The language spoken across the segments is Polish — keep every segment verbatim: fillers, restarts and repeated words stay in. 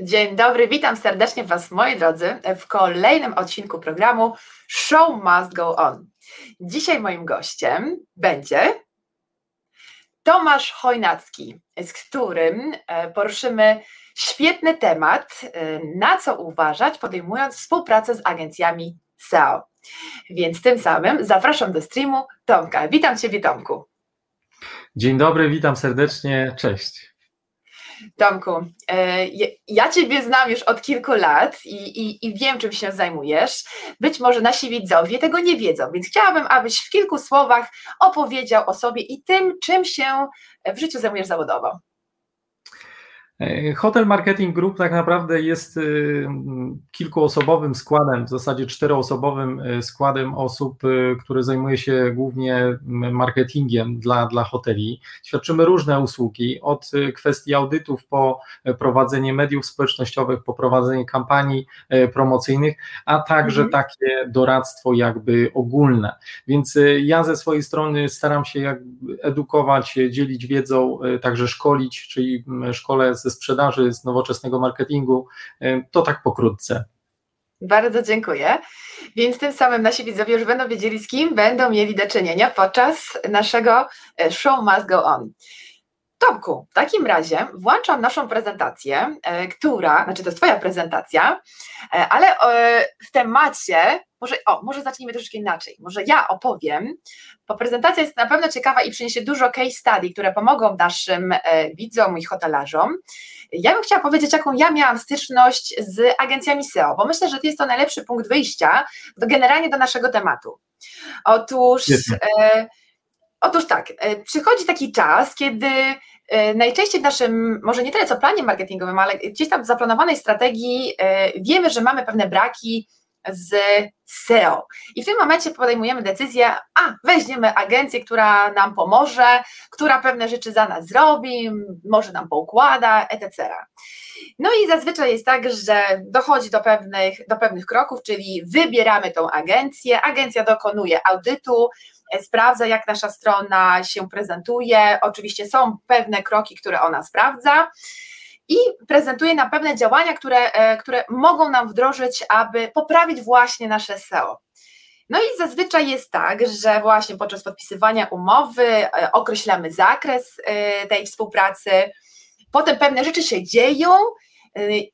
Dzień dobry, witam serdecznie Was, moi drodzy, w kolejnym odcinku programu Show Must Go On. Dzisiaj moim gościem będzie Tomasz Chojnacki, z którym poruszymy świetny temat, na co uważać, podejmując współpracę z agencjami S E O. Więc tym samym zapraszam do streamu Tomka. Witam Ciebie, Tomku. Dzień dobry, witam serdecznie, cześć. Tomku, ja Ciebie znam już od kilku lat i, i, i wiem, czym się zajmujesz. Być może nasi widzowie tego nie wiedzą, więc chciałabym, abyś w kilku słowach opowiedział o sobie i tym, czym się w życiu zajmujesz zawodowo. Hotel Marketing Group tak naprawdę jest kilkuosobowym składem, w zasadzie czteroosobowym składem osób, które zajmuje się głównie marketingiem dla, dla hoteli. Świadczymy różne usługi, od kwestii audytów po prowadzenie mediów społecznościowych, po prowadzenie kampanii promocyjnych, a także mhm. takie doradztwo jakby ogólne. Więc ja ze swojej strony staram się jakby edukować, dzielić wiedzą, także szkolić, czyli szkole z ze sprzedaży, z nowoczesnego marketingu. To tak pokrótce. Bardzo dziękuję. Więc tym samym nasi widzowie już będą wiedzieli, z kim będą mieli do czynienia podczas naszego Show Must Go On. Tomku, w takim razie włączam naszą prezentację, która, znaczy to jest Twoja prezentacja, ale w temacie, może, o, może zacznijmy troszeczkę inaczej, może ja opowiem, bo prezentacja jest na pewno ciekawa i przyniesie dużo case study, które pomogą naszym widzom i hotelarzom. Ja bym chciała powiedzieć, jaką ja miałam styczność z agencjami S E O, bo myślę, że to jest to najlepszy punkt wyjścia do, generalnie do naszego tematu. Otóż... Otóż tak, przychodzi taki czas, kiedy najczęściej w naszym, może nie tyle co planie marketingowym, ale gdzieś tam w zaplanowanej strategii wiemy, że mamy pewne braki z S E O i w tym momencie podejmujemy decyzję, a weźmiemy agencję, która nam pomoże, która pewne rzeczy za nas zrobi, może nam poukłada, et cetera. No i zazwyczaj jest tak, że dochodzi do pewnych, do pewnych kroków, czyli wybieramy tą agencję, agencja dokonuje audytu, sprawdza, jak nasza strona się prezentuje, oczywiście są pewne kroki, które ona sprawdza i prezentuje nam pewne działania, które, które mogą nam wdrożyć, aby poprawić właśnie nasze S E O. No i zazwyczaj jest tak, że właśnie podczas podpisywania umowy określamy zakres tej współpracy, potem pewne rzeczy się dzieją,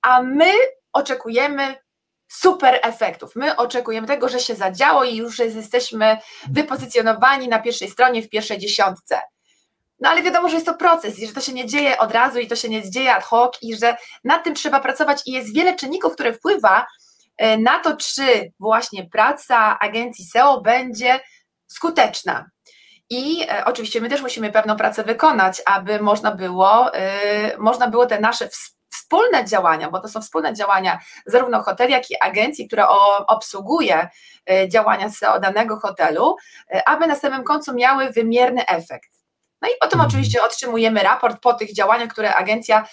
a my oczekujemy super efektów. My oczekujemy tego, że się zadziało i już jesteśmy wypozycjonowani na pierwszej stronie, w pierwszej dziesiątce. No ale wiadomo, że jest to proces i że to się nie dzieje od razu i to się nie dzieje ad hoc i że nad tym trzeba pracować i jest wiele czynników, które wpływa na to, czy właśnie praca agencji S E O będzie skuteczna. I oczywiście my też musimy pewną pracę wykonać, aby można było, można było te nasze wsparcie wspólne działania, bo to są wspólne działania zarówno hoteli, jak i agencji, która obsługuje działania S E O danego hotelu, aby na samym końcu miały wymierny efekt. No i potem oczywiście otrzymujemy raport po tych działaniach, które agencja,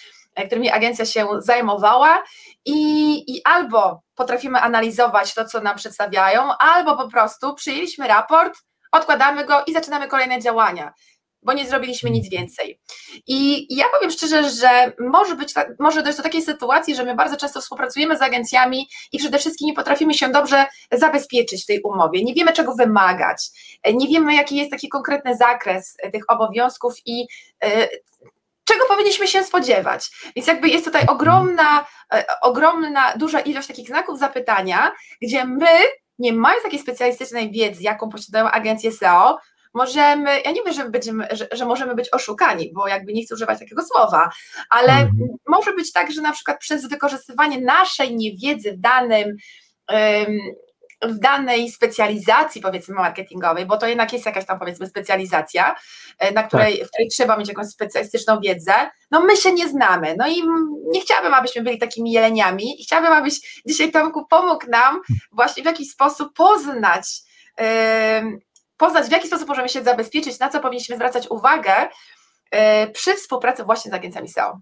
którymi agencja się zajmowała i, i albo potrafimy analizować to, co nam przedstawiają, albo po prostu przyjęliśmy raport, odkładamy go i zaczynamy kolejne działania, bo nie zrobiliśmy nic więcej. I ja powiem szczerze, że może być, może dojść do takiej sytuacji, że my bardzo często współpracujemy z agencjami i przede wszystkim nie potrafimy się dobrze zabezpieczyć w tej umowie, nie wiemy, czego wymagać, nie wiemy, jaki jest taki konkretny zakres tych obowiązków i yy, czego powinniśmy się spodziewać. Więc jakby jest tutaj ogromna, yy, ogromna, duża ilość takich znaków zapytania, gdzie my, nie mając takiej specjalistycznej wiedzy, jaką posiadają agencje S E O, możemy, ja nie wiem, że, będziemy, że, że możemy być oszukani, bo jakby nie chcę używać takiego słowa, ale mhm. może być tak, że na przykład przez wykorzystywanie naszej niewiedzy w danym, w danej specjalizacji, powiedzmy, marketingowej, bo to jednak jest jakaś tam, powiedzmy, specjalizacja, na której, tak. w której trzeba mieć jakąś specjalistyczną wiedzę, no my się nie znamy, no i nie chciałabym, abyśmy byli takimi jeleniami i chciałabym, abyś dzisiaj, Tomku, pomógł nam właśnie w jakiś sposób poznać yy, poznać, w jaki sposób możemy się zabezpieczyć, na co powinniśmy zwracać uwagę przy współpracy właśnie z agencjami S E O.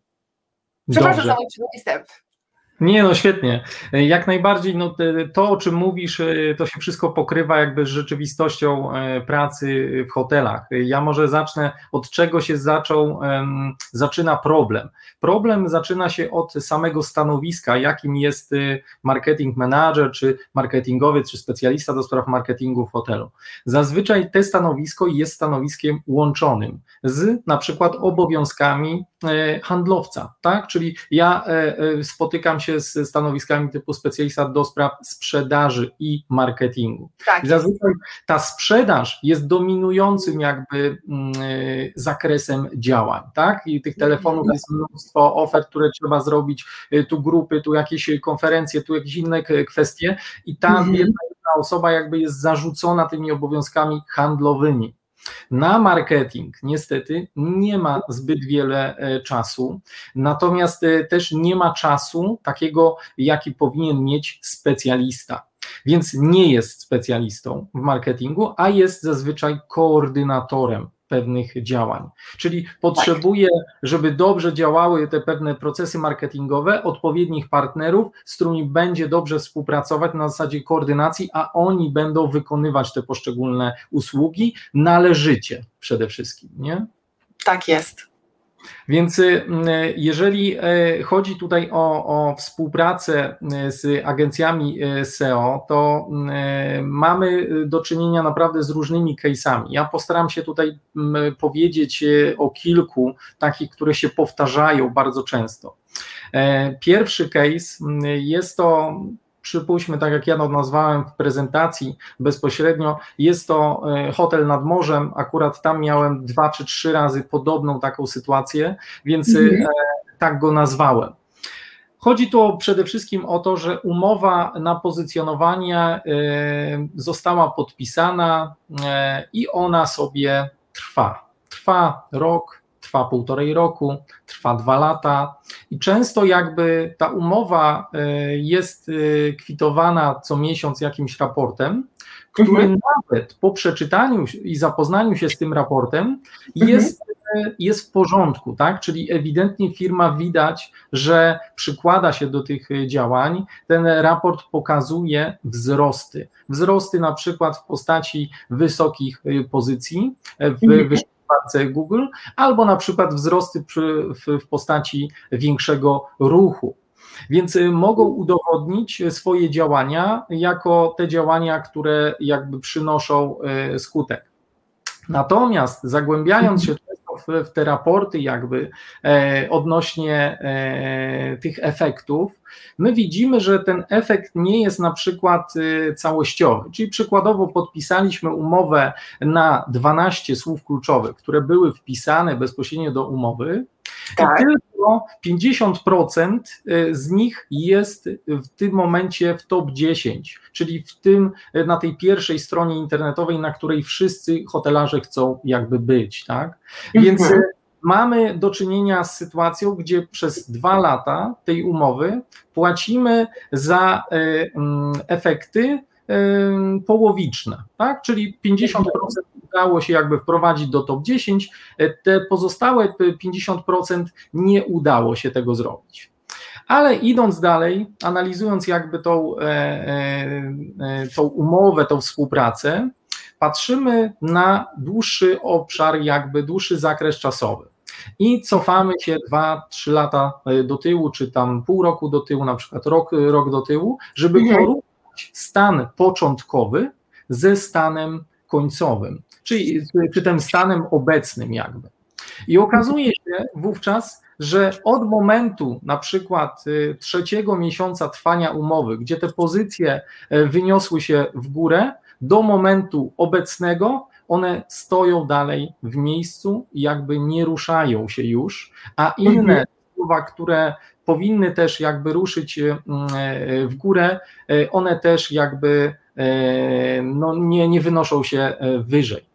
Przepraszam Dobrze. za mój przedługi wstęp. Nie, no świetnie. Jak najbardziej no, to, o czym mówisz, to się wszystko pokrywa jakby z rzeczywistością pracy w hotelach. Ja może zacznę od czego się zaczął, zaczyna problem. Problem zaczyna się od samego stanowiska, jakim jest marketing manager, czy marketingowiec, czy specjalista do spraw marketingu w hotelu. Zazwyczaj to stanowisko jest stanowiskiem łączonym z na przykład obowiązkami handlowca, tak? Czyli ja spotykam się z stanowiskami typu specjalista do spraw sprzedaży i marketingu. Tak. Zazwyczaj ta sprzedaż jest dominującym jakby yy, zakresem działań, tak? I tych telefonów jest mnóstwo, ofert, które trzeba zrobić, yy, tu grupy, tu jakieś konferencje, tu jakieś inne kwestie i ta mm-hmm. jedna osoba jakby jest zarzucona tymi obowiązkami handlowymi. Na marketing niestety nie ma zbyt wiele czasu, natomiast też nie ma czasu takiego, jaki powinien mieć specjalista. Więc nie jest specjalistą w marketingu, a jest zazwyczaj koordynatorem pewnych działań. Czyli potrzebuje, żeby dobrze działały te pewne procesy marketingowe, odpowiednich partnerów, z którymi będzie dobrze współpracować na zasadzie koordynacji, a oni będą wykonywać te poszczególne usługi należycie przede wszystkim, nie? Tak jest. Więc jeżeli chodzi tutaj o, o współpracę z agencjami S E O, to mamy do czynienia naprawdę z różnymi case'ami. Ja postaram się tutaj powiedzieć o kilku takich, które się powtarzają bardzo często. Pierwszy case jest to, przypuśćmy, tak jak ja to nazwałem w prezentacji bezpośrednio, jest to hotel nad morzem, akurat tam miałem dwa czy trzy razy podobną taką sytuację, więc mm-hmm. tak go nazwałem. Chodzi tu przede wszystkim o to, że umowa na pozycjonowanie została podpisana i ona sobie trwa. Trwa rok, trwa półtorej roku, trwa dwa lata i często jakby ta umowa jest kwitowana co miesiąc jakimś raportem, który mhm. nawet po przeczytaniu i zapoznaniu się z tym raportem jest, mhm. jest w porządku, tak? Czyli ewidentnie firma widać, że przykłada się do tych działań. Ten raport pokazuje wzrosty. Wzrosty na przykład w postaci wysokich pozycji w mhm. Google, albo na przykład wzrosty przy, w, w postaci większego ruchu. Więc mogą udowodnić swoje działania jako te działania, które jakby przynoszą y, skutek. Natomiast zagłębiając się w, w te raporty jakby e, odnośnie e, tych efektów, my widzimy, że ten efekt nie jest na przykład całościowy, czyli przykładowo podpisaliśmy umowę na dwanaście słów kluczowych, które były wpisane bezpośrednio do umowy, tak. I tylko pięćdziesiąt procent z nich jest w tym momencie w top dziesięć, czyli w tym, na tej pierwszej stronie internetowej, na której wszyscy hotelarze chcą jakby być, tak? Więc mhm. mamy do czynienia z sytuacją, gdzie przez dwa lata tej umowy płacimy za efekty połowiczne, tak? Czyli pięćdziesiąt procent udało się jakby wprowadzić do top dziesięć, te pozostałe pięćdziesiąt procent nie udało się tego zrobić. Ale idąc dalej, analizując jakby tą, tą umowę, tą współpracę, patrzymy na dłuższy obszar, jakby dłuższy zakres czasowy i cofamy się dwa, trzy lata do tyłu, czy tam pół roku do tyłu, na przykład rok, rok do tyłu, żeby porównać stan początkowy ze stanem końcowym, czyli czy tym stanem obecnym jakby. I okazuje się wówczas, że od momentu na przykład trzeciego miesiąca trwania umowy, gdzie te pozycje wyniosły się w górę, do momentu obecnego one stoją dalej w miejscu, jakby nie ruszają się już, a inne słowa, które powinny też jakby ruszyć w górę, one też jakby no, nie, nie wynoszą się wyżej.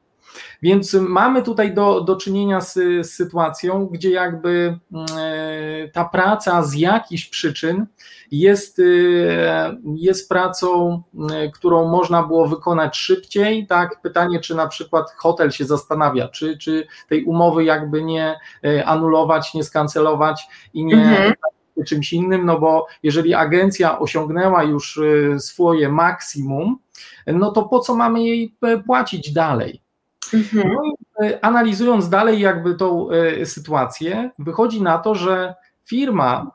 Więc mamy tutaj do, do czynienia z, z sytuacją, gdzie jakby ta praca z jakichś przyczyn jest, jest pracą, którą można było wykonać szybciej, tak? Pytanie, czy na przykład hotel się zastanawia, czy, czy tej umowy jakby nie anulować, nie skancelować i nie... Mhm. czymś innym, no bo jeżeli agencja osiągnęła już swoje maksimum, no to po co mamy jej płacić dalej? Mhm. No i analizując dalej jakby tą sytuację, wychodzi na to, że firma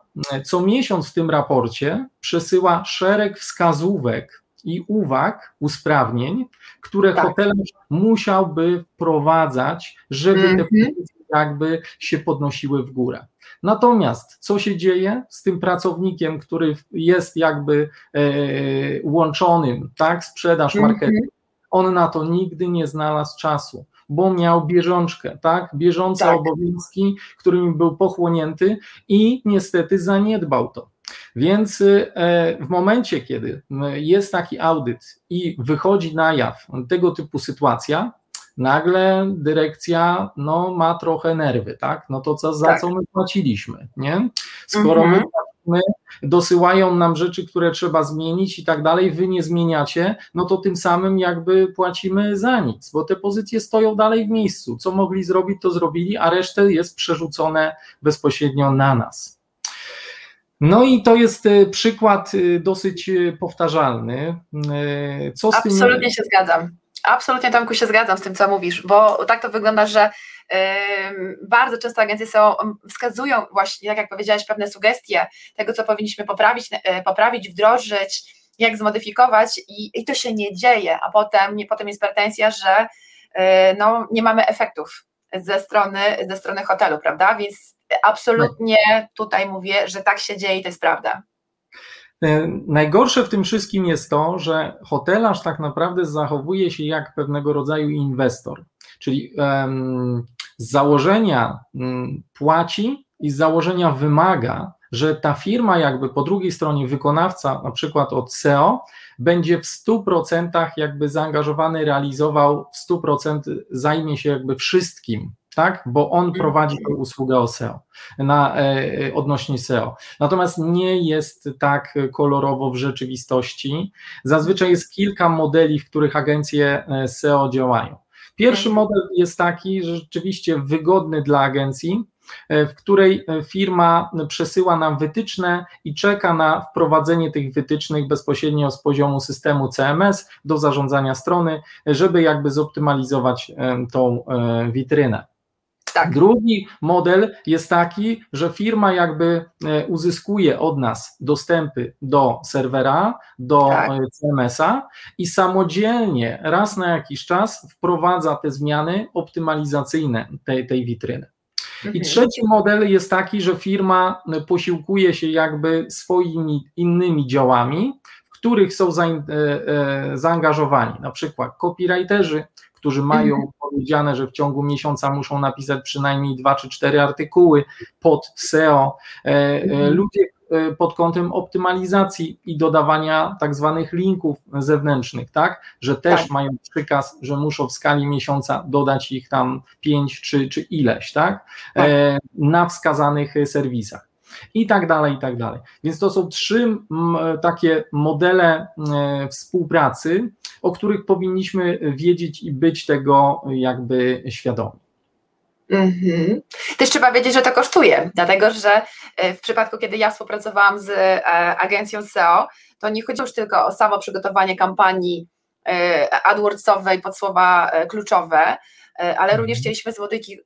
co miesiąc w tym raporcie przesyła szereg wskazówek i uwag, usprawnień, które tak. hotelarz musiałby wprowadzać, żeby mm-hmm. te pozycje jakby się podnosiły w górę. Natomiast co się dzieje z tym pracownikiem, który jest jakby e, łączonym, tak, sprzedaż, mm-hmm. marketing, on na to nigdy nie znalazł czasu, bo miał bieżączkę, tak, bieżące tak. obowiązki, którymi był pochłonięty i niestety zaniedbał to. Więc w momencie, kiedy jest taki audyt i wychodzi na jaw tego typu sytuacja, nagle dyrekcja no, ma trochę nerwy, tak? No to co, za tak. co my płaciliśmy, nie? Skoro mhm. my dosyłają nam rzeczy, które trzeba zmienić i tak dalej, wy nie zmieniacie, no to tym samym jakby płacimy za nic, bo te pozycje stoją dalej w miejscu. Co mogli zrobić, to zrobili, a resztę jest przerzucone bezpośrednio na nas. No i to jest przykład dosyć powtarzalny. Co z tym... Absolutnie się zgadzam. Absolutnie, Tomku, się zgadzam z tym, co mówisz, bo tak to wygląda, że yy, bardzo często agencje są, wskazują właśnie, tak jak powiedziałaś, pewne sugestie tego, co powinniśmy poprawić, yy, poprawić, wdrożyć, jak zmodyfikować i, i to się nie dzieje, a potem, nie, potem jest pretensja, że yy, no, nie mamy efektów ze strony, ze strony hotelu, prawda? Więc absolutnie tutaj mówię, że tak się dzieje i to jest prawda. Najgorsze w tym wszystkim jest to, że hotelarz tak naprawdę zachowuje się jak pewnego rodzaju inwestor, czyli z założenia płaci i z założenia wymaga, że ta firma jakby po drugiej stronie wykonawca, na przykład od S E O, będzie w stu procentach jakby zaangażowany, realizował, w stu procentach zajmie się jakby wszystkim. Tak, bo on prowadzi tę usługę o S E O, na, e, odnośnie S E O. Natomiast nie jest tak kolorowo w rzeczywistości. Zazwyczaj jest kilka modeli, w których agencje S E O działają. Pierwszy model jest taki, że rzeczywiście wygodny dla agencji, w której firma przesyła nam wytyczne i czeka na wprowadzenie tych wytycznych bezpośrednio z poziomu systemu C M S do zarządzania strony, żeby jakby zoptymalizować tą witrynę. Tak. Drugi model jest taki, że firma jakby uzyskuje od nas dostępy do serwera, do tak. C M S-a i samodzielnie raz na jakiś czas wprowadza te zmiany optymalizacyjne tej, tej witryny. I trzeci model jest taki, że firma posiłkuje się jakby swoimi innymi działami, w których są zaangażowani, na przykład copywriterzy, którzy mają powiedziane, że w ciągu miesiąca muszą napisać przynajmniej dwa czy cztery artykuły pod S E O. Ludzie pod kątem optymalizacji i dodawania tak zwanych linków zewnętrznych, tak, że też tak. mają przykaz, że muszą w skali miesiąca dodać ich tam pięć czy, czy ileś, tak, tak. E, na wskazanych serwisach i tak dalej, i tak dalej. Więc to są trzy m, takie modele e, współpracy, o których powinniśmy wiedzieć i być tego jakby świadomi. Mm-hmm. Też trzeba wiedzieć, że to kosztuje, dlatego że w przypadku, kiedy ja współpracowałam z e, agencją S E O, to nie chodziło już tylko o samo przygotowanie kampanii e, AdWordsowej pod słowa e, kluczowe, e, ale również chcieliśmy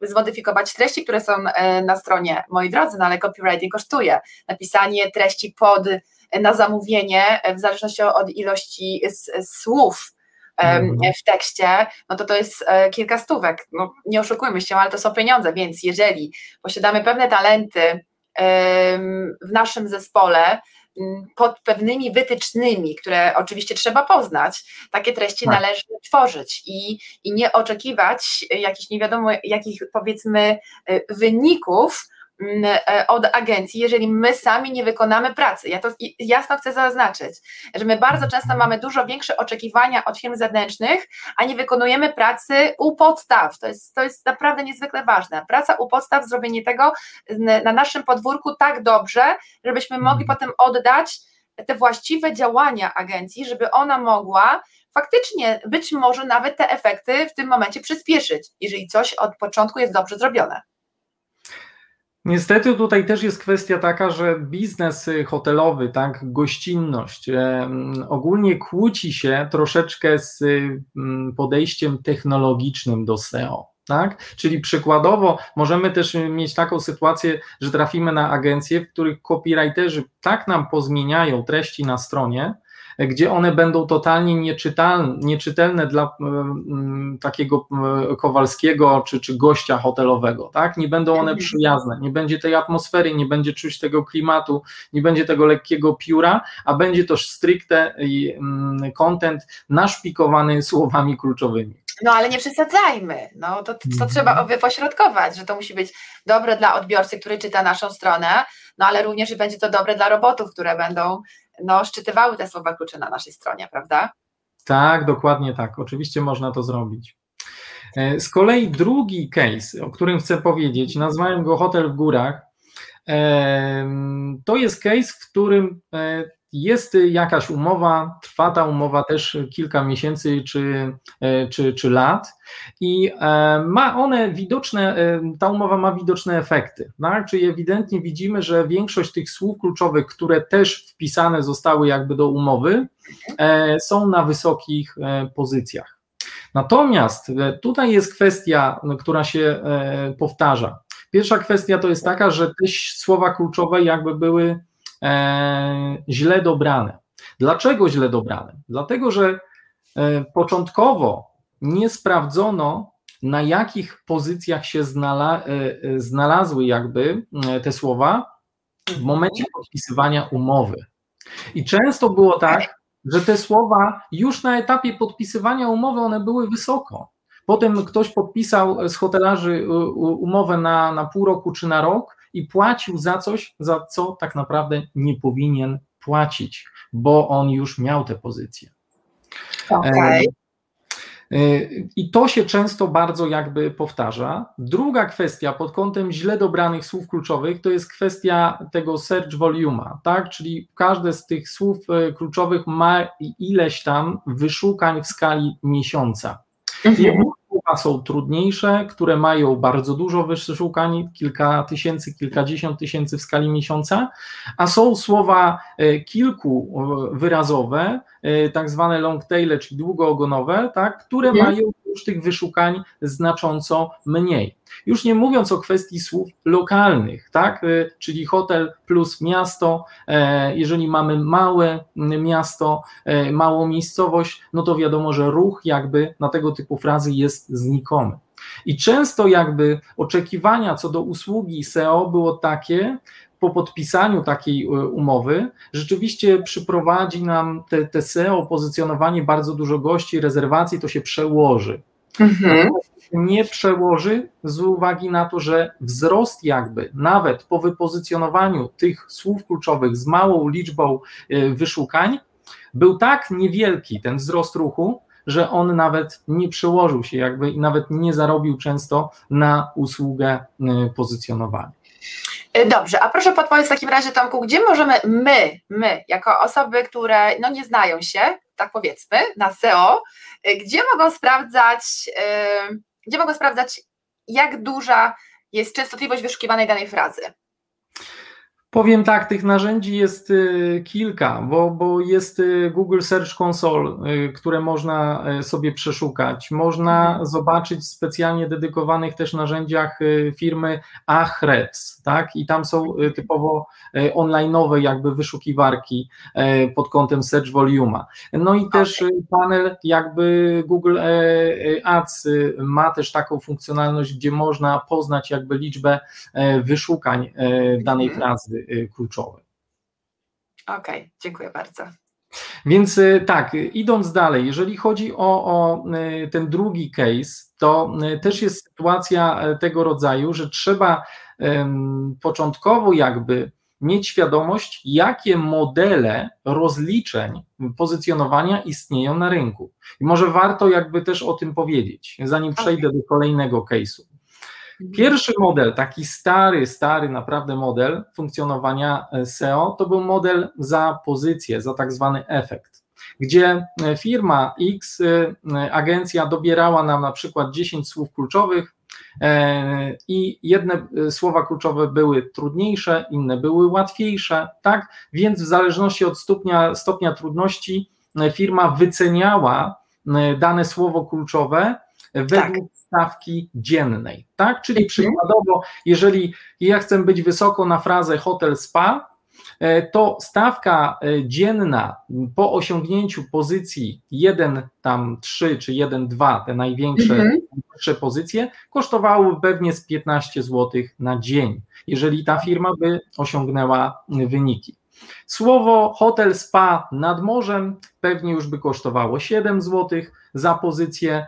zmodyfikować treści, które są e, na stronie. Moi drodzy, no ale copywriting kosztuje. Napisanie treści pod, e, na zamówienie, e, w zależności od ilości s, s, słów w tekście, no to to jest kilka stówek, no nie oszukujmy się, ale to są pieniądze, więc jeżeli posiadamy pewne talenty w naszym zespole pod pewnymi wytycznymi, które oczywiście trzeba poznać, takie treści tak. należy tworzyć i, i nie oczekiwać jakichś nie wiadomo jakich, powiedzmy, wyników od agencji, jeżeli my sami nie wykonamy pracy. Ja to jasno chcę zaznaczyć, że my bardzo często mamy dużo większe oczekiwania od firm zewnętrznych, a nie wykonujemy pracy u podstaw. To jest, to jest naprawdę niezwykle ważne. Praca u podstaw, zrobienie tego na naszym podwórku tak dobrze, żebyśmy mogli potem oddać te właściwe działania agencji, żeby ona mogła faktycznie być może nawet te efekty w tym momencie przyspieszyć, jeżeli coś od początku jest dobrze zrobione. Niestety tutaj też jest kwestia taka, że biznes hotelowy, tak, gościnność e, ogólnie kłóci się troszeczkę z podejściem technologicznym do S E O. Tak? Czyli przykładowo możemy też mieć taką sytuację, że trafimy na agencje, w których copywriterzy tak nam pozmieniają treści na stronie, gdzie one będą totalnie nieczytelne, nieczytelne dla um, takiego um, Kowalskiego czy, czy gościa hotelowego, tak? Nie będą one przyjazne, nie będzie tej atmosfery, nie będzie czuć tego klimatu, nie będzie tego lekkiego pióra, a będzie to stricte um, content naszpikowany słowami kluczowymi. No ale nie przesadzajmy, no to, to trzeba wypośrodkować, że to musi być dobre dla odbiorcy, który czyta naszą stronę, no ale również że będzie to dobre dla robotów, które będą no, szczytywały te słowa klucze na naszej stronie, prawda? Tak, dokładnie tak, oczywiście można to zrobić. Z kolei drugi case, o którym chcę powiedzieć, nazwałem go Hotel w Górach, to jest case, w którym jest jakaś umowa, trwa ta umowa też kilka miesięcy czy, czy, czy lat i ma one widoczne, ta umowa ma widoczne efekty, tak? Czyli ewidentnie widzimy, że większość tych słów kluczowych, które też wpisane zostały jakby do umowy, są na wysokich pozycjach. Natomiast tutaj jest kwestia, która się powtarza. Pierwsza kwestia to jest taka, że te słowa kluczowe jakby były E, źle dobrane. Dlaczego źle dobrane? Dlatego, że e, początkowo nie sprawdzono, na jakich pozycjach się znala, e, znalazły jakby e, te słowa w momencie podpisywania umowy. I często było tak, że te słowa już na etapie podpisywania umowy one były wysoko. Potem ktoś podpisał z hotelarzy u, u, umowę na, na pół roku czy na rok i płacił za coś, za co tak naprawdę nie powinien płacić, bo on już miał tę pozycję. Okay. I to się często bardzo jakby powtarza. Druga kwestia pod kątem źle dobranych słów kluczowych to jest kwestia tego search voluma, tak? Czyli każde z tych słów kluczowych ma ileś tam wyszukań w skali miesiąca. Mhm. Są trudniejsze, które mają bardzo dużo wyszukań, kilka tysięcy, kilkadziesiąt tysięcy w skali miesiąca, a są słowa kilkuwyrazowe, tak zwane long taile, czyli długoogonowe, tak, które nie. mają już tych wyszukań znacząco mniej. Już nie mówiąc o kwestii słów lokalnych, tak, czyli hotel plus miasto, jeżeli mamy małe miasto, małą miejscowość, no to wiadomo, że ruch jakby na tego typu frazy jest znikomy. I często jakby oczekiwania co do usługi S E O było takie, po podpisaniu takiej umowy rzeczywiście przyprowadzi nam te, te S E O, pozycjonowanie bardzo dużo gości, rezerwacji, to się przełoży. Mhm. Nie przełoży z uwagi na to, że wzrost jakby nawet po wypozycjonowaniu tych słów kluczowych z małą liczbą wyszukań był tak niewielki ten wzrost ruchu, że on nawet nie przełożył się jakby i nawet nie zarobił często na usługę pozycjonowania. Dobrze, a proszę podpowiedz w takim razie, Tomku, gdzie możemy my, my, jako osoby, które no nie znają się, tak powiedzmy, na S E O, gdzie mogą sprawdzać, yy, gdzie mogą sprawdzać, jak duża jest częstotliwość wyszukiwanej danej frazy? Powiem tak, tych narzędzi jest kilka, bo, bo jest Google Search Console, które można sobie przeszukać. Można zobaczyć w specjalnie dedykowanych też narzędziach firmy Ahrefs, tak? I tam są typowo online'owe jakby wyszukiwarki pod kątem search voluma. No i też okay. panel jakby Google Ads ma też taką funkcjonalność, gdzie można poznać jakby liczbę wyszukań danej frazy kluczowe. Okej, okay, dziękuję bardzo. Więc tak, idąc dalej, jeżeli chodzi o, o ten drugi case, to też jest sytuacja tego rodzaju, że trzeba um, początkowo jakby mieć świadomość, jakie modele rozliczeń pozycjonowania istnieją na rynku. I może warto jakby też o tym powiedzieć, zanim okay. przejdę do kolejnego case'u. Pierwszy model, taki stary, stary naprawdę model funkcjonowania S E O, to był model za pozycję, za tak zwany efekt, gdzie firma X, agencja dobierała nam na przykład dziesięć słów kluczowych, I jedne słowa kluczowe były trudniejsze, inne były łatwiejsze, tak? Więc w zależności od stopnia, stopnia trudności firma wyceniała dane słowo kluczowe według stawki dziennej, tak? Czyli przykładowo, jeżeli ja chcę być wysoko na frazę hotel spa, to stawka dzienna po osiągnięciu pozycji jeden trzy czy jeden dwa, te największe mm-hmm. pozycje, kosztowały pewnie z piętnaście złotych na dzień, jeżeli ta firma by osiągnęła wyniki. Słowo hotel spa nad morzem pewnie już by kosztowało siedem złotych za pozycję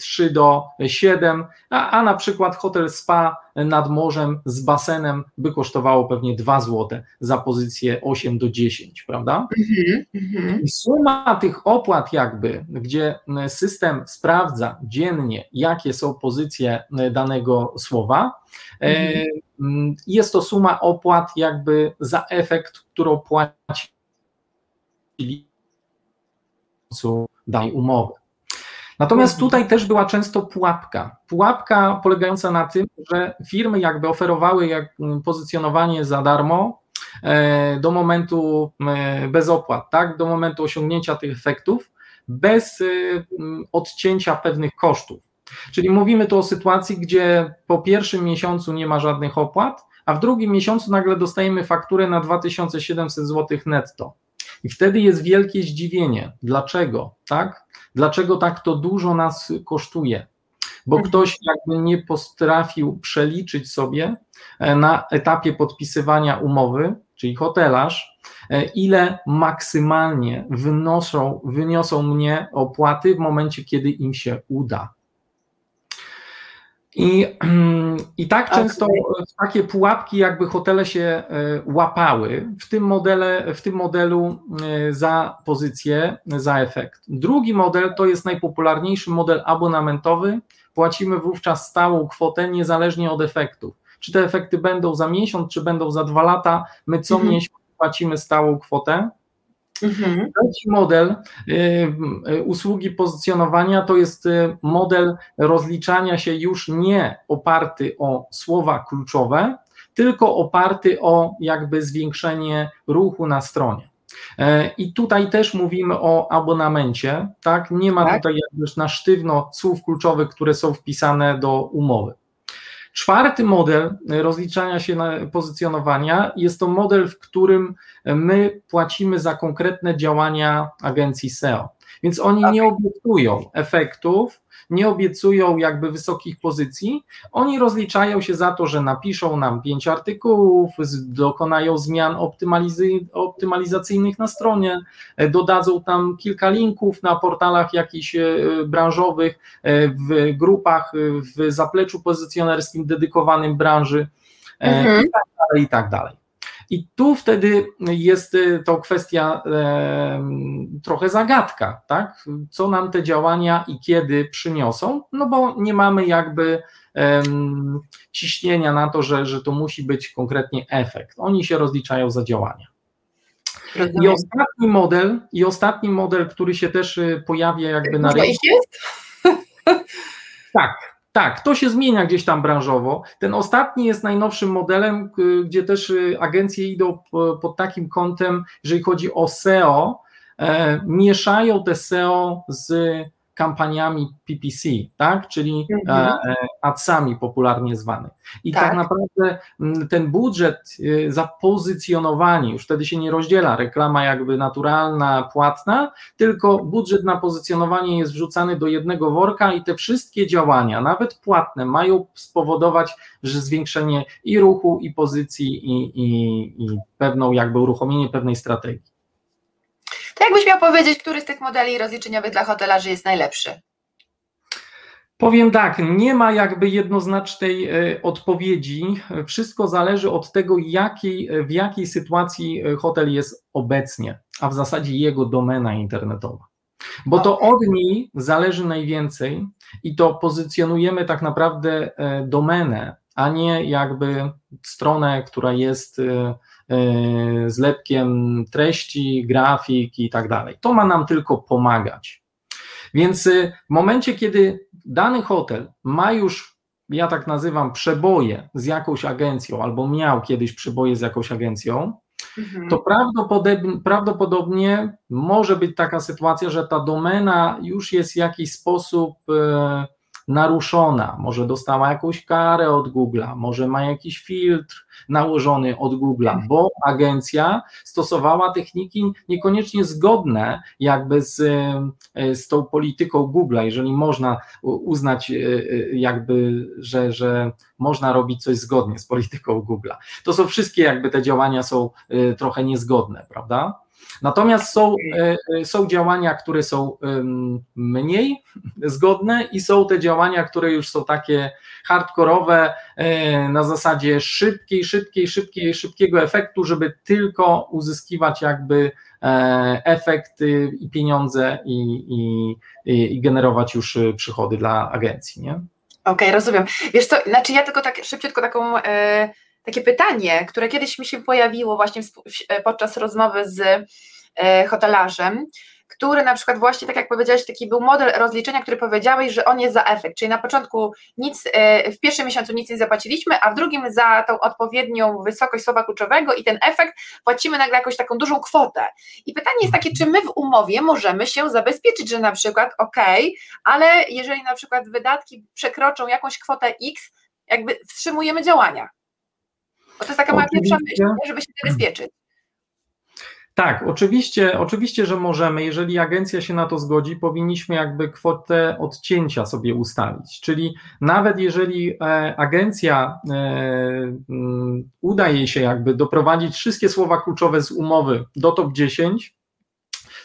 trzy do siedmiu, a, a na przykład hotel spa nad morzem z basenem by kosztowało pewnie dwa złote za pozycję osiem do dziesięciu, prawda? Mm-hmm. I suma tych opłat jakby, gdzie system sprawdza dziennie, jakie są pozycje danego słowa, mm-hmm. jest to suma opłat jakby za efekt, którą płacili danej umowy. Natomiast tutaj też była często pułapka. Pułapka polegająca na tym, że firmy jakby oferowały jak pozycjonowanie za darmo do momentu bez opłat, tak? Do momentu osiągnięcia tych efektów, bez odcięcia pewnych kosztów. Czyli mówimy tu o sytuacji, gdzie po pierwszym miesiącu nie ma żadnych opłat, a w drugim miesiącu nagle dostajemy fakturę na dwa tysiące siedemset złotych netto. I wtedy jest wielkie zdziwienie. Dlaczego? Tak? Dlaczego tak to dużo nas kosztuje? Bo mhm. ktoś jakby nie potrafił przeliczyć sobie na etapie podpisywania umowy, czyli hotelarz, ile maksymalnie wynoszą, wyniosą mnie opłaty w momencie, kiedy im się uda. I, i tak często w takie pułapki jakby hotele się łapały w tym, modele, w tym modelu za pozycję, za efekt. Drugi model to jest najpopularniejszy model abonamentowy. Płacimy wówczas stałą kwotę niezależnie od efektów. Czy te efekty będą za miesiąc, czy będą za dwa lata, my co mhm. miesiąc płacimy stałą kwotę. Mhm. Trzeci model y, y, usługi pozycjonowania to jest y, model rozliczania się już nie oparty o słowa kluczowe, tylko oparty o jakby zwiększenie ruchu na stronie. Y, I tutaj też mówimy o abonamencie, tak? Nie ma tak? tutaj jakbyś na sztywno słów kluczowych, które są wpisane do umowy. Czwarty model rozliczania się na pozycjonowania jest to model, w którym my płacimy za konkretne działania agencji S E O, więc oni nie obiecują efektów, nie obiecują jakby wysokich pozycji, oni rozliczają się za to, że napiszą nam pięć artykułów, dokonają zmian optymalizy- optymalizacyjnych na stronie, dodadzą tam kilka linków na portalach jakichś branżowych, w grupach, w zapleczu pozycjonerskim dedykowanym branży mhm. i tak dalej, i tak dalej. I tu wtedy jest to kwestia e, trochę zagadka, tak? Co nam te działania i kiedy przyniosą, no bo nie mamy jakby e, ciśnienia na to, że, że to musi być konkretnie efekt. Oni się rozliczają za działania. Rozumiem. I ostatni model, i ostatni model, który się też pojawia jakby na rynku. Tak. Tak, to się zmienia gdzieś tam branżowo. Ten ostatni jest najnowszym modelem, gdzie też agencje idą pod takim kątem, jeżeli chodzi o S E O, e, mieszają te S E O z kampaniami P P C, tak? Czyli mhm. e, adsami popularnie zwany. I tak. tak naprawdę ten budżet za pozycjonowanie, już wtedy się nie rozdziela reklama jakby naturalna, płatna, tylko budżet na pozycjonowanie jest wrzucany do jednego worka i te wszystkie działania, nawet płatne, mają spowodować, że zwiększenie i ruchu, i pozycji, i, i, i pewną jakby uruchomienie pewnej strategii. To jakbyś miał powiedzieć, który z tych modeli rozliczeniowych dla hotelarzy jest najlepszy? Powiem tak, nie ma jakby jednoznacznej odpowiedzi. Wszystko zależy od tego, jakiej, w jakiej sytuacji hotel jest obecnie, a w zasadzie jego domena internetowa. Bo to od niej zależy najwięcej i to pozycjonujemy tak naprawdę domenę, a nie jakby stronę, która jest zlepkiem treści, grafik i tak dalej. To ma nam tylko pomagać. Więc w momencie, kiedy dany hotel ma już ja tak nazywam, przeboje z jakąś agencją albo miał kiedyś przeboje z jakąś agencją, mhm. to prawdopodobnie, prawdopodobnie może być taka sytuacja, że ta domena już jest w jakiś sposób e, naruszona, może dostała jakąś karę od Google'a, może ma jakiś filtr nałożony od Google'a, bo agencja stosowała techniki niekoniecznie zgodne jakby z, z tą polityką Google'a, jeżeli można uznać jakby, że, że można robić coś zgodnie z polityką Google'a. To są wszystkie jakby te działania są trochę niezgodne, prawda? Natomiast są, są działania, które są mniej zgodne i są te działania, które już są takie hardkorowe na zasadzie szybkiej, szybkiej, szybkiej, szybkiego efektu, żeby tylko uzyskiwać jakby efekt i pieniądze i, i, i generować już przychody dla agencji, nie? Okej, okay, rozumiem. Wiesz co, znaczy ja tylko tak szybciutko taką... Yy... Takie pytanie, które kiedyś mi się pojawiło właśnie podczas rozmowy z hotelarzem, który na przykład właśnie, tak jak powiedziałeś, taki był model rozliczenia, który powiedziałeś, że on jest za efekt, czyli na początku nic, w pierwszym miesiącu nic nie zapłaciliśmy, a w drugim za tą odpowiednią wysokość słowa kluczowego i ten efekt płacimy nagle jakąś taką dużą kwotę. I pytanie jest takie, czy my w umowie możemy się zabezpieczyć, że na przykład okej, okay, ale jeżeli na przykład wydatki przekroczą jakąś kwotę X, jakby wstrzymujemy działania. Bo to jest taka mała pierwsza myśl, żeby się zabezpieczyć. Tak, oczywiście, oczywiście, że możemy. Jeżeli agencja się na to zgodzi, powinniśmy jakby kwotę odcięcia sobie ustalić. Czyli nawet jeżeli e, agencja e, m, uda jej się jakby doprowadzić wszystkie słowa kluczowe z umowy do top dziesięć,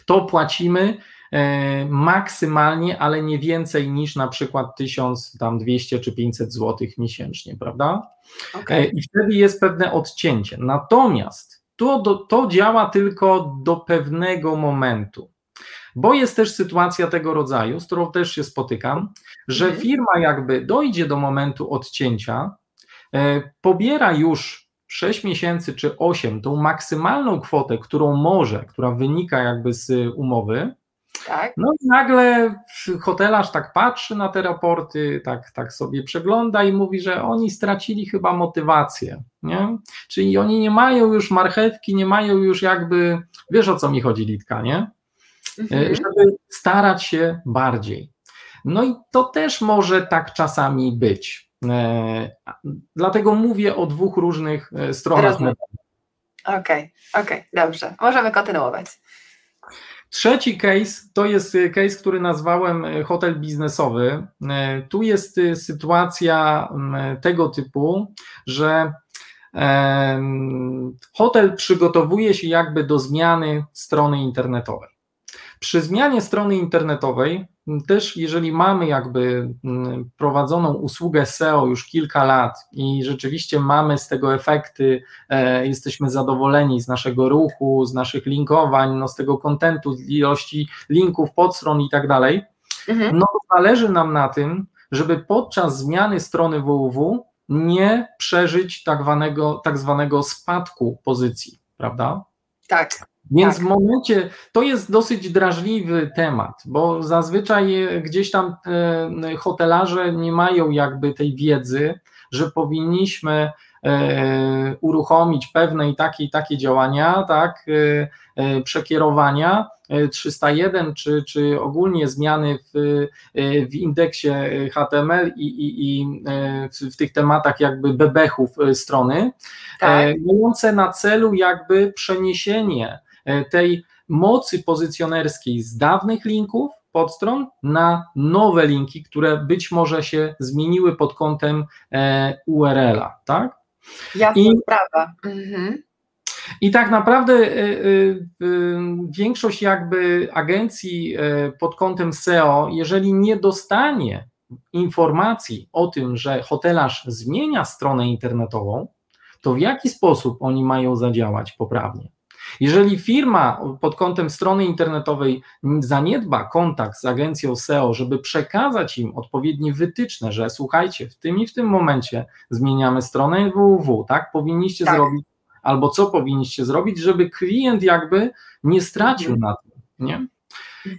to płacimy e, maksymalnie, ale nie więcej niż na przykład tysiąc dwieście czy pięćset złotych miesięcznie, prawda? Okay. I wtedy jest pewne odcięcie. Natomiast to, to działa tylko do pewnego momentu, bo jest też sytuacja tego rodzaju, z którą też się spotykam, że firma jakby dojdzie do momentu odcięcia, e, pobiera już sześć miesięcy czy osiem tą maksymalną kwotę, którą może, która wynika jakby z umowy. Tak. No i nagle hotelarz tak patrzy na te raporty, tak, tak sobie przegląda i mówi, że oni stracili chyba motywację, nie? Czyli oni nie mają już marchewki, nie mają już jakby, wiesz o co mi chodzi, Litka, nie? Mhm. Żeby starać się bardziej. No i to też może tak czasami być. E, dlatego mówię o dwóch różnych stronach. Okej, okej, okay, okay, dobrze. Możemy kontynuować. Trzeci case to jest case, który nazwałem hotel biznesowy. Tu jest sytuacja tego typu, że hotel przygotowuje się jakby do zmiany strony internetowej. Przy zmianie strony internetowej też jeżeli mamy jakby prowadzoną usługę S E O już kilka lat i rzeczywiście mamy z tego efekty, e, jesteśmy zadowoleni z naszego ruchu, z naszych linkowań, no z tego kontentu, z ilości linków, podstron i tak dalej, no to zależy nam na tym, żeby podczas zmiany strony W W W nie przeżyć tak zwanego, tak zwanego spadku pozycji, prawda? Tak. Więc tak. W momencie, to jest dosyć drażliwy temat, bo zazwyczaj gdzieś tam e, hotelarze nie mają jakby tej wiedzy, że powinniśmy e, uruchomić pewne i takie i takie działania, tak, e, e, przekierowania e, trzysta jeden czy, czy ogólnie zmiany w, e, w indeksie H T M L i, i, i e, w, w tych tematach jakby bebechów strony, tak. e, mające na celu jakby przeniesienie tej mocy pozycjonerskiej z dawnych linków, podstron na nowe linki, które być może się zmieniły pod kątem e, U R L-a, tak? Jasna I, sprawa. Mhm. I tak naprawdę y, y, y, większość jakby agencji y, pod kątem S E O, jeżeli nie dostanie informacji o tym, że hotelarz zmienia stronę internetową, to w jaki sposób oni mają zadziałać poprawnie? Jeżeli firma pod kątem strony internetowej zaniedba kontakt z agencją S E O, żeby przekazać im odpowiednie wytyczne, że słuchajcie, w tym i w tym momencie zmieniamy stronę W W W, tak? Powinniście tak. zrobić, albo co powinniście zrobić, żeby klient jakby nie stracił na tym, nie?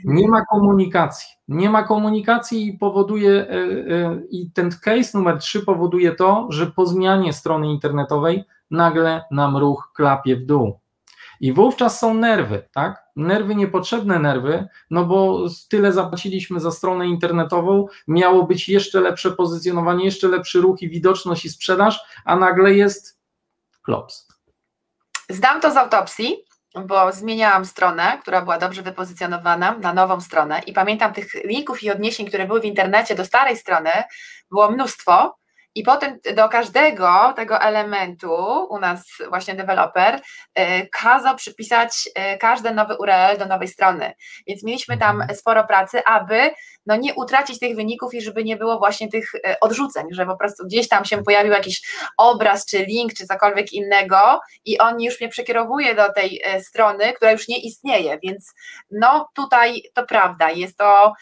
Nie ma komunikacji. Nie ma komunikacji i powoduje, i ten case numer trzy powoduje to, że po zmianie strony internetowej nagle nam ruch klapie w dół. I wówczas są nerwy, tak? Nerwy, niepotrzebne nerwy, no bo tyle zapłaciliśmy za stronę internetową, miało być jeszcze lepsze pozycjonowanie, jeszcze lepszy ruch i widoczność i sprzedaż, a nagle jest klops. Znam to z autopsji, bo zmieniałam stronę, która była dobrze wypozycjonowana, na nową stronę i pamiętam tych linków i odniesień, które były w internecie do starej strony, było mnóstwo. I potem do każdego tego elementu u nas właśnie deweloper kazał przypisać każdy nowy U R L do nowej strony, więc mieliśmy tam sporo pracy, aby no nie utracić tych wyników i żeby nie było właśnie tych odrzuceń, że po prostu gdzieś tam się pojawił jakiś obraz czy link czy cokolwiek innego i on już mnie przekierowuje do tej strony, która już nie istnieje, więc no tutaj to prawda, jest to...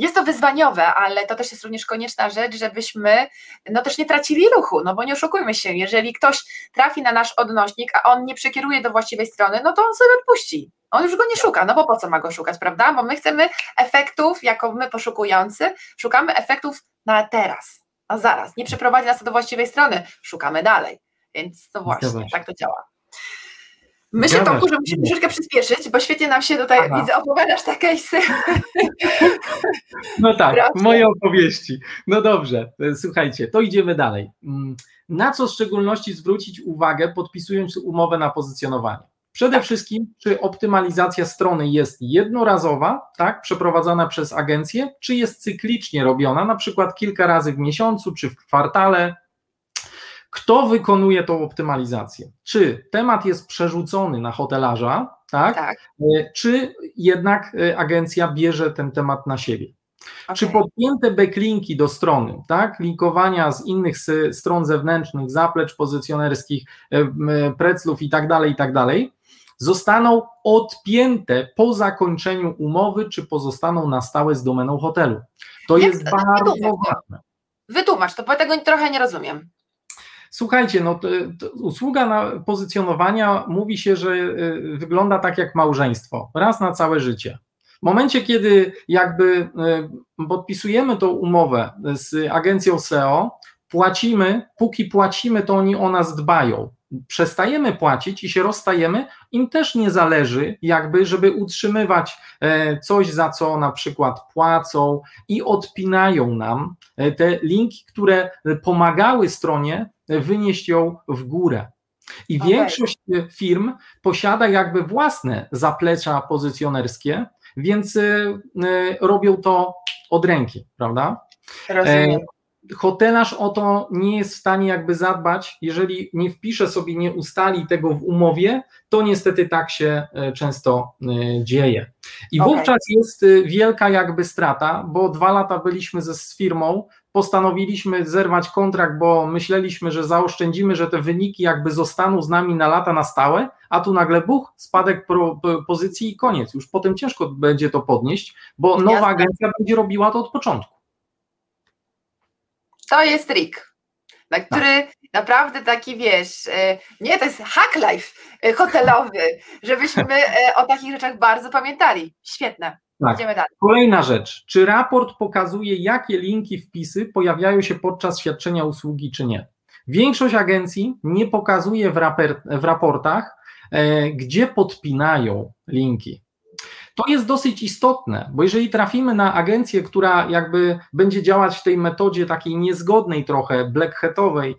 Jest to wyzwaniowe, ale to też jest również konieczna rzecz, żebyśmy no też nie tracili ruchu, no bo nie oszukujmy się, jeżeli ktoś trafi na nasz odnośnik, a on nie przekieruje do właściwej strony, no to on sobie odpuści, on już go nie szuka, no bo po co ma go szukać, prawda, bo my chcemy efektów, jako my poszukujący, szukamy efektów na teraz, a zaraz, nie przeprowadzi nas to do właściwej strony, szukamy dalej, więc no właśnie, tak to działa. Myślę, Tomku, że musimy troszeczkę przyspieszyć, bo świetnie nam się tutaj, Aha. widzę, opowiadasz te case'y. No tak, Proszę. moje opowieści. No dobrze, słuchajcie, to idziemy dalej. Na co w szczególności zwrócić uwagę, podpisując umowę na pozycjonowanie? Przede wszystkim, czy optymalizacja strony jest jednorazowa, tak, przeprowadzana przez agencję, czy jest cyklicznie robiona, na przykład kilka razy w miesiącu, czy w kwartale. Kto wykonuje tą optymalizację? Czy temat jest przerzucony na hotelarza, tak? Tak. Czy jednak agencja bierze ten temat na siebie? Okay. Czy podpięte backlinki do strony, tak? Linkowania z innych stron zewnętrznych, zaplecz pozycjonerskich, preclów i tak dalej, i tak dalej, zostaną odpięte po zakończeniu umowy, czy pozostaną na stałe z domeną hotelu? To jest, jest bardzo ważne. Wytłumacz to, bo tego trochę nie rozumiem. Słuchajcie, no to, to usługa na pozycjonowania mówi się, że y, wygląda tak jak małżeństwo, raz na całe życie. W momencie, kiedy jakby y, podpisujemy tą umowę z agencją S E O, płacimy, póki płacimy, to oni o nas dbają. Przestajemy płacić i się rozstajemy, im też nie zależy jakby, żeby utrzymywać coś, za co na przykład płacą i odpinają nam te linki, które pomagały stronie wynieść ją w górę. I okay. Większość firm posiada jakby własne zaplecza pozycjonerskie, więc robią to od ręki, prawda? Rozumiem. Hotelarz o to nie jest w stanie jakby zadbać, jeżeli nie wpisze sobie, nie ustali tego w umowie, to niestety tak się często dzieje. I okay. wówczas jest wielka jakby strata, bo dwa lata byliśmy ze, z firmą, postanowiliśmy zerwać kontrakt, bo myśleliśmy, że zaoszczędzimy, że te wyniki jakby zostaną z nami na lata na stałe, a tu nagle buch, spadek pro, pozycji i koniec. Już potem ciężko będzie to podnieść, bo nowa Jasne. agencja będzie robiła to od początku. To jest trik, na który tak. naprawdę taki, wiesz, nie, to jest hack life hotelowy, żebyśmy o takich rzeczach bardzo pamiętali. Świetne, tak. Idziemy dalej. Kolejna rzecz, czy raport pokazuje, jakie linki, wpisy pojawiają się podczas świadczenia usługi, czy nie? Większość agencji nie pokazuje w, raper, w raportach, e, gdzie podpinają linki. To jest dosyć istotne, bo jeżeli trafimy na agencję, która jakby będzie działać w tej metodzie takiej niezgodnej trochę, black hatowej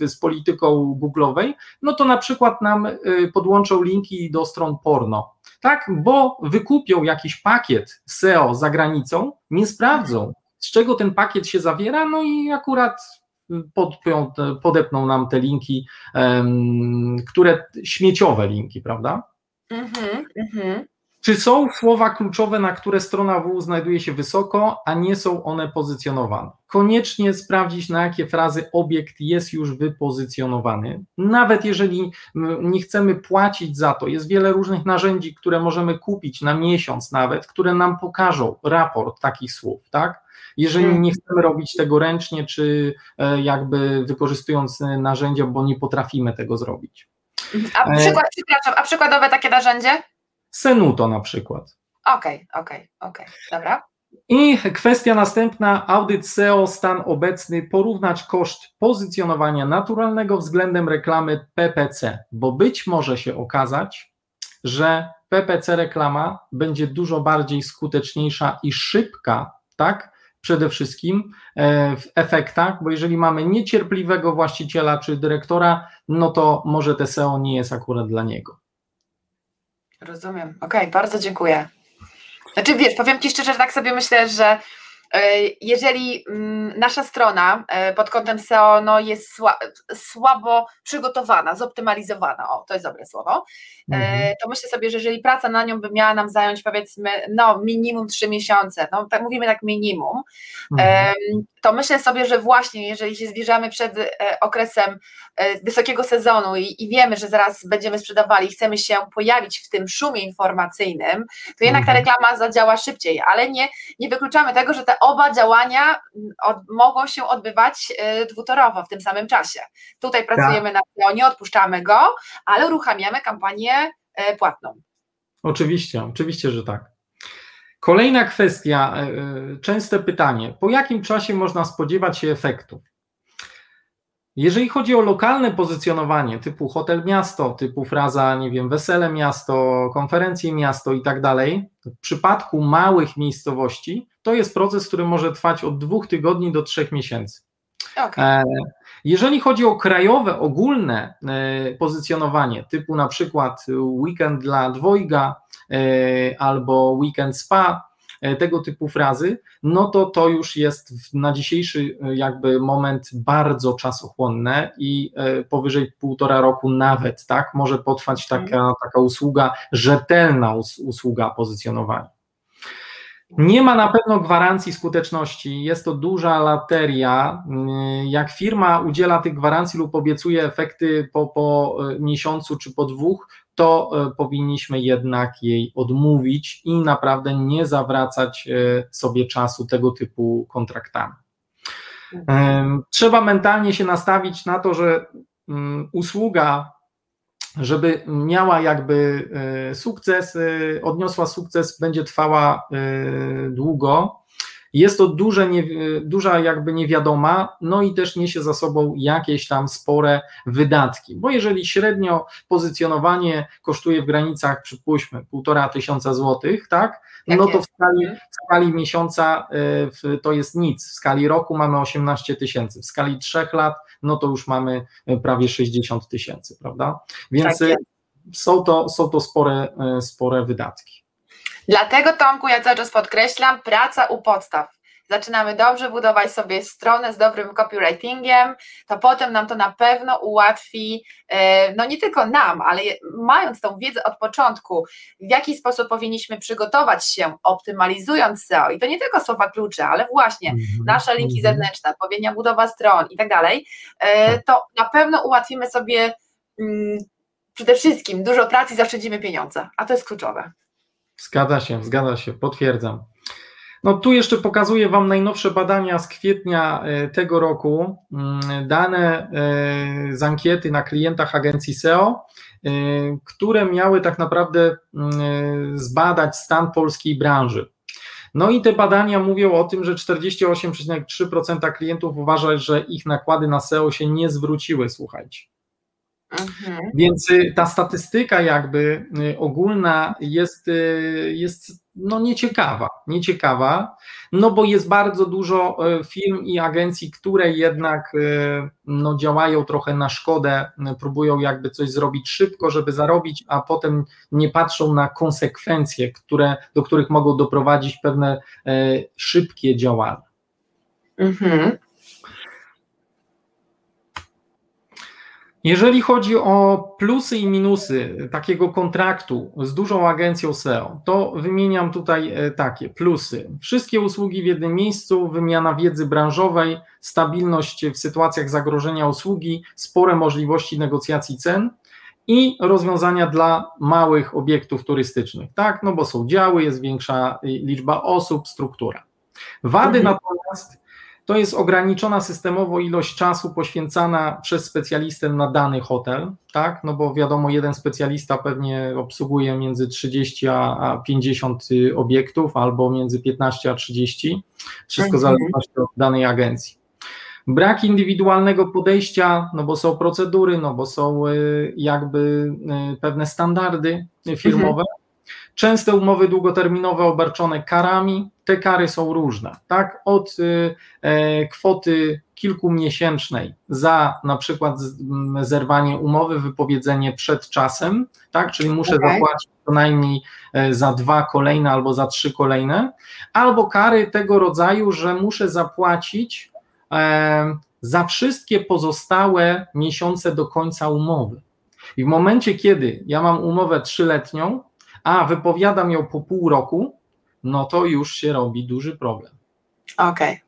z polityką Google'owej, no to na przykład nam podłączą linki do stron porno, tak? Bo wykupią jakiś pakiet S E O za granicą, nie sprawdzą, z czego ten pakiet się zawiera, no i akurat... Podpią, podepną nam te linki, które śmieciowe linki, prawda? Mhm, mhm. Czy są słowa kluczowe, na które strona W znajduje się wysoko, a nie są one pozycjonowane? Koniecznie sprawdzić, na jakie frazy obiekt jest już wypozycjonowany. Nawet jeżeli nie chcemy płacić za to, jest wiele różnych narzędzi, które możemy kupić na miesiąc nawet, które nam pokażą raport takich słów, tak? Jeżeli nie chcemy robić tego ręcznie, czy jakby wykorzystując narzędzia, bo nie potrafimy tego zrobić. A, przykład, przepraszam, a przykładowe takie narzędzie? Senuto na przykład. Okej, okay, okej, okay, okej, okay. Dobra. I kwestia następna, audyt S E O, stan obecny, porównać koszt pozycjonowania naturalnego względem reklamy P P C, bo być może się okazać, że P P C reklama będzie dużo bardziej skuteczniejsza i szybka, tak? Przede wszystkim w efektach, bo jeżeli mamy niecierpliwego właściciela czy dyrektora, no to może te S E O nie jest akurat dla niego. Rozumiem. Okej, okay, bardzo dziękuję. Znaczy wiesz, powiem Ci szczerze, że tak sobie myślę, że jeżeli nasza strona pod kątem S E O no jest słabo przygotowana, zoptymalizowana, o, to jest dobre słowo, mhm. to myślę sobie, że jeżeli praca na nią by miała nam zająć powiedzmy no minimum trzy miesiące, no tak mówimy tak minimum, mhm. to myślę sobie, że właśnie jeżeli się zbliżamy przed okresem wysokiego sezonu i, i wiemy, że zaraz będziemy sprzedawali i chcemy się pojawić w tym szumie informacyjnym, to jednak ta reklama zadziała szybciej, ale nie, nie wykluczamy tego, że te oba działania od, mogą się odbywać y, dwutorowo w tym samym czasie. Tutaj pracujemy tak. na nie odpuszczamy go, ale uruchamiamy kampanię y, płatną. Oczywiście, oczywiście, że tak. Kolejna kwestia, y, częste pytanie. Po jakim czasie można spodziewać się efektów? Jeżeli chodzi o lokalne pozycjonowanie typu hotel miasto, typu fraza, nie wiem, wesele miasto, konferencje miasto i tak dalej, w przypadku małych miejscowości to jest proces, który może trwać od dwóch tygodni do trzech miesięcy. Okay. Jeżeli chodzi o krajowe, ogólne pozycjonowanie typu na przykład weekend dla dwojga albo weekend spa, tego typu frazy, no to to już jest na dzisiejszy jakby moment bardzo czasochłonne i powyżej półtora roku nawet, tak, może potrwać taka, taka usługa, rzetelna usługa pozycjonowania. Nie ma na pewno gwarancji skuteczności, jest to duża loteria. Jak firma udziela tych gwarancji lub obiecuje efekty po, po miesiącu czy po dwóch, to powinniśmy jednak jej odmówić i naprawdę nie zawracać sobie czasu tego typu kontraktami. Trzeba mentalnie się nastawić na to, że usługa, żeby miała jakby sukces, odniosła sukces, będzie trwała długo. Jest to duże, nie, duża jakby niewiadoma, no i też niesie za sobą jakieś tam spore wydatki, bo jeżeli średnio pozycjonowanie kosztuje w granicach, przypuśćmy, półtora tysiąca złotych, tak, no to w skali, w skali miesiąca y, to jest nic, w skali roku mamy osiemnaście tysięcy, w skali trzech lat, no to już mamy prawie sześćdziesiąt tysięcy, prawda, więc tak są, to, są to spore, y, spore wydatki. Dlatego, Tomku, ja cały czas podkreślam, praca u podstaw. Zaczynamy dobrze budować sobie stronę z dobrym copywritingiem, to potem nam to na pewno ułatwi, no nie tylko nam, ale mając tą wiedzę od początku, w jaki sposób powinniśmy przygotować się, optymalizując S E O, i to nie tylko słowa klucze, ale właśnie mm-hmm. nasze linki zewnętrzne, odpowiednia budowa stron i tak dalej, to na pewno ułatwimy sobie mm, przede wszystkim dużo pracy i zaoszczędzimy pieniądze, a to jest kluczowe. Zgadza się, zgadza się, potwierdzam. No tu jeszcze pokazuję Wam najnowsze badania z kwietnia tego roku, dane z ankiety na klientach agencji S E O, które miały tak naprawdę zbadać stan polskiej branży. No i te badania mówią o tym, że czterdzieści osiem przecinek trzy procent klientów uważa, że ich nakłady na S E O się nie zwróciły, słuchajcie. Mhm. Więc ta statystyka jakby ogólna jest, jest no nieciekawa, nieciekawa, no bo jest bardzo dużo firm i agencji, które jednak no działają trochę na szkodę, próbują jakby coś zrobić szybko, żeby zarobić, a potem nie patrzą na konsekwencje, które, do których mogą doprowadzić pewne szybkie działania. Mhm. Jeżeli chodzi o plusy i minusy takiego kontraktu z dużą agencją S E O, to wymieniam tutaj takie plusy. Wszystkie usługi w jednym miejscu, wymiana wiedzy branżowej, stabilność w sytuacjach zagrożenia usługi, spore możliwości negocjacji cen i rozwiązania dla małych obiektów turystycznych, tak? No bo są działy, jest większa liczba osób, struktura. Wady natomiast to jest ograniczona systemowo ilość czasu poświęcana przez specjalistę na dany hotel, tak? No bo wiadomo, jeden specjalista pewnie obsługuje między trzydzieści a pięćdziesiąt obiektów albo między piętnaście a trzydzieści, wszystko w zależności od danej agencji. Brak indywidualnego podejścia, no bo są procedury, no bo są jakby pewne standardy firmowe. Częste umowy długoterminowe obarczone karami, te kary są różne, tak? Od kwoty kilkumiesięcznej za na przykład zerwanie umowy, wypowiedzenie przed czasem, tak? Czyli muszę okay. zapłacić co najmniej za dwa kolejne albo za trzy kolejne, albo kary tego rodzaju, że muszę zapłacić za wszystkie pozostałe miesiące do końca umowy. I w momencie, kiedy ja mam umowę trzyletnią, a wypowiadam ją po pół roku, no to już się robi duży problem. Okej. Okay.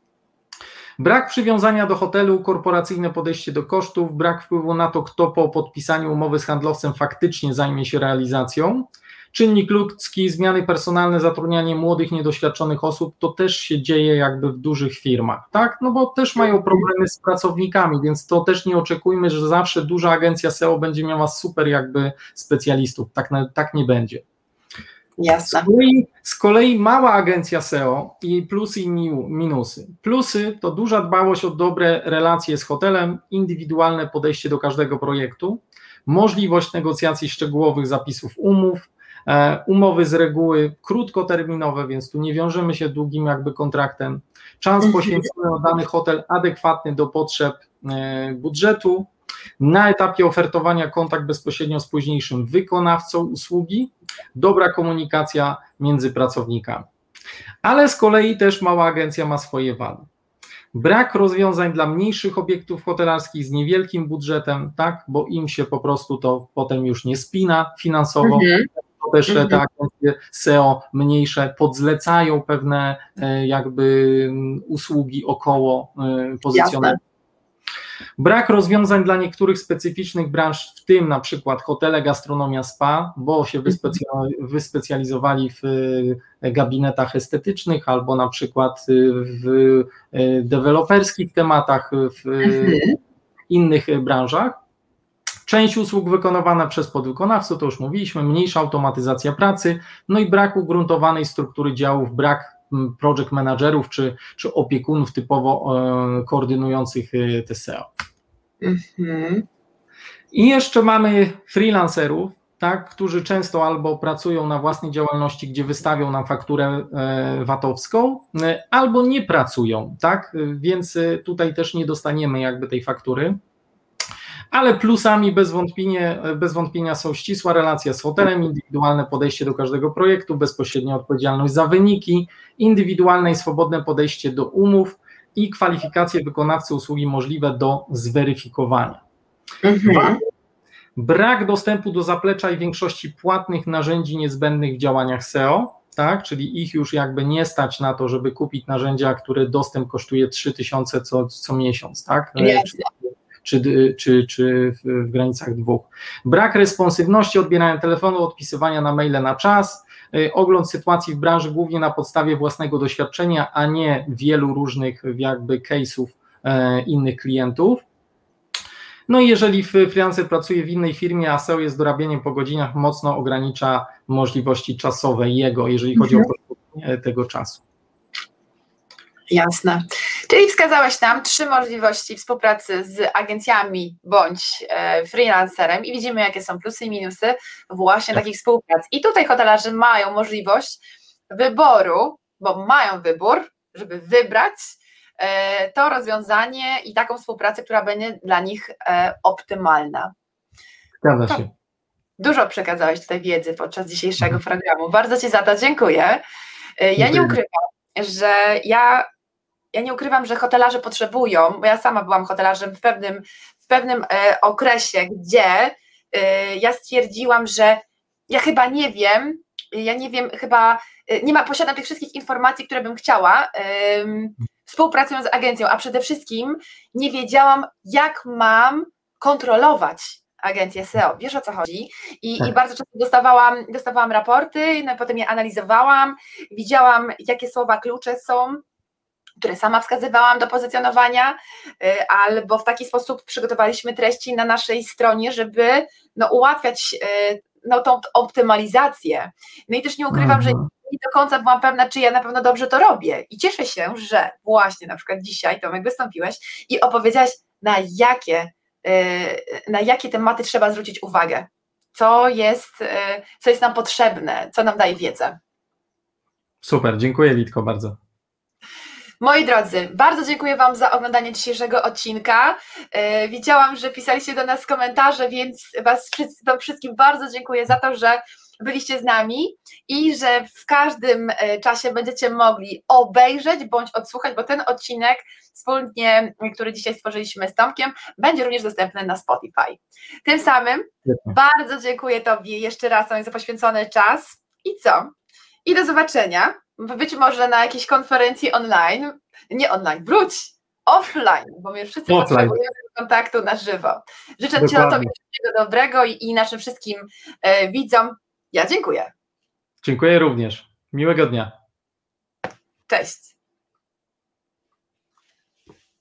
Brak przywiązania do hotelu, korporacyjne podejście do kosztów, brak wpływu na to, kto po podpisaniu umowy z handlowcem faktycznie zajmie się realizacją. Czynnik ludzki, zmiany personalne, zatrudnianie młodych, niedoświadczonych osób, to też się dzieje jakby w dużych firmach, tak? No bo też mają problemy z pracownikami, więc to też nie oczekujmy, że zawsze duża agencja S E O będzie miała super jakby specjalistów, tak, tak nie będzie. Jasne. Z kolei, z kolei mała agencja S E O i plusy i minusy. Plusy to duża dbałość o dobre relacje z hotelem, indywidualne podejście do każdego projektu, możliwość negocjacji szczegółowych zapisów umów, umowy z reguły krótkoterminowe, więc tu nie wiążemy się długim jakby kontraktem, czas poświęcony na dany hotel adekwatny do potrzeb budżetu, na etapie ofertowania kontakt bezpośrednio z późniejszym wykonawcą usługi, dobra komunikacja między pracownikami. Ale z kolei też mała agencja ma swoje wady. Brak rozwiązań dla mniejszych obiektów hotelarskich z niewielkim budżetem, tak, bo im się po prostu to potem już nie spina finansowo. Mhm. Też te agencje S E O mniejsze podzlecają pewne jakby usługi około pozycjonowe. Brak rozwiązań dla niektórych specyficznych branż, w tym na przykład hotele, gastronomia, spa, bo się wyspecjalizowali w gabinetach estetycznych albo na przykład w deweloperskich tematach, w innych branżach. Część usług wykonywana przez podwykonawców, to już mówiliśmy, mniejsza automatyzacja pracy, no i brak ugruntowanej struktury działów, brak project managerów czy, czy opiekunów typowo e, koordynujących te S E O. Mm-hmm. I jeszcze mamy freelancerów, tak, którzy często albo pracują na własnej działalności, gdzie wystawią nam fakturę watowską, albo nie pracują, tak, więc tutaj też nie dostaniemy jakby tej faktury. Ale plusami bez wątpienia, bez wątpienia są ścisła relacja z hotelem, indywidualne podejście do każdego projektu, bezpośrednia odpowiedzialność za wyniki, indywidualne i swobodne podejście do umów i kwalifikacje wykonawcy usługi możliwe do zweryfikowania. Mhm. Brak dostępu do zaplecza i większości płatnych narzędzi niezbędnych w działaniach S E O, tak, czyli ich już jakby nie stać na to, żeby kupić narzędzia, które dostęp kosztuje trzy tysiące co, co miesiąc, tak? Jasne. Czy, czy, czy w granicach dwóch. Brak responsywności, odbierania telefonu, odpisywania na maile na czas, ogląd sytuacji w branży głównie na podstawie własnego doświadczenia, a nie wielu różnych jakby case'ów e, innych klientów. No i jeżeli freelancer pracuje w innej firmie, a S E O jest dorabieniem po godzinach, mocno ogranicza możliwości czasowe jego, jeżeli chodzi mhm. o poświęcenie tego czasu. Jasne. Czyli wskazałaś nam trzy możliwości współpracy z agencjami bądź freelancerem i widzimy, jakie są plusy i minusy właśnie tak. takich współprac. I tutaj hotelarzy mają możliwość wyboru, bo mają wybór, żeby wybrać to rozwiązanie i taką współpracę, która będzie dla nich optymalna. Zgadza się. Dużo przekazałeś tutaj wiedzy podczas dzisiejszego programu. Bardzo Ci za to dziękuję. Ja nie ukrywam, że ja, ja nie ukrywam, że hotelarze potrzebują, bo ja sama byłam hotelarzem w pewnym, w pewnym e, okresie, gdzie e, ja stwierdziłam, że ja chyba nie wiem, ja nie wiem, chyba e, nie ma, posiadam tych wszystkich informacji, które bym chciała, e, współpracując z agencją, a przede wszystkim nie wiedziałam, jak mam kontrolować agencję S E O, wiesz o co chodzi i, tak. i bardzo często dostawałam, dostawałam raporty, no, potem je analizowałam, widziałam, jakie słowa klucze są które sama wskazywałam do pozycjonowania, albo w taki sposób przygotowaliśmy treści na naszej stronie, żeby no, ułatwiać no, tą optymalizację. No i też nie ukrywam, że nie do końca byłam pewna, czy ja na pewno dobrze to robię. I cieszę się, że właśnie na przykład dzisiaj, Tomek, wystąpiłeś i opowiedziałaś, na jakie, na jakie tematy trzeba zwrócić uwagę, co jest, co jest nam potrzebne, co nam daje wiedzę. Super, dziękuję Witko bardzo. Moi drodzy, bardzo dziękuję Wam za oglądanie dzisiejszego odcinka. Yy, widziałam, że pisaliście do nas komentarze, więc was, Wam wszystkim bardzo dziękuję za to, że byliście z nami i że w każdym czasie będziecie mogli obejrzeć bądź odsłuchać, bo ten odcinek wspólnie, który dzisiaj stworzyliśmy z Tomkiem, będzie również dostępny na Spotify. Tym samym dziękuję. Bardzo dziękuję Tobie jeszcze raz za poświęcony czas i co? I do zobaczenia, być może na jakiejś konferencji online, nie online, wróć, offline, bo my wszyscy potrzebujemy kontaktu na żywo. Życzę Ci na to wszystkiego dobrego i, i naszym wszystkim e, widzom. Ja dziękuję. Dziękuję również. Miłego dnia. Cześć.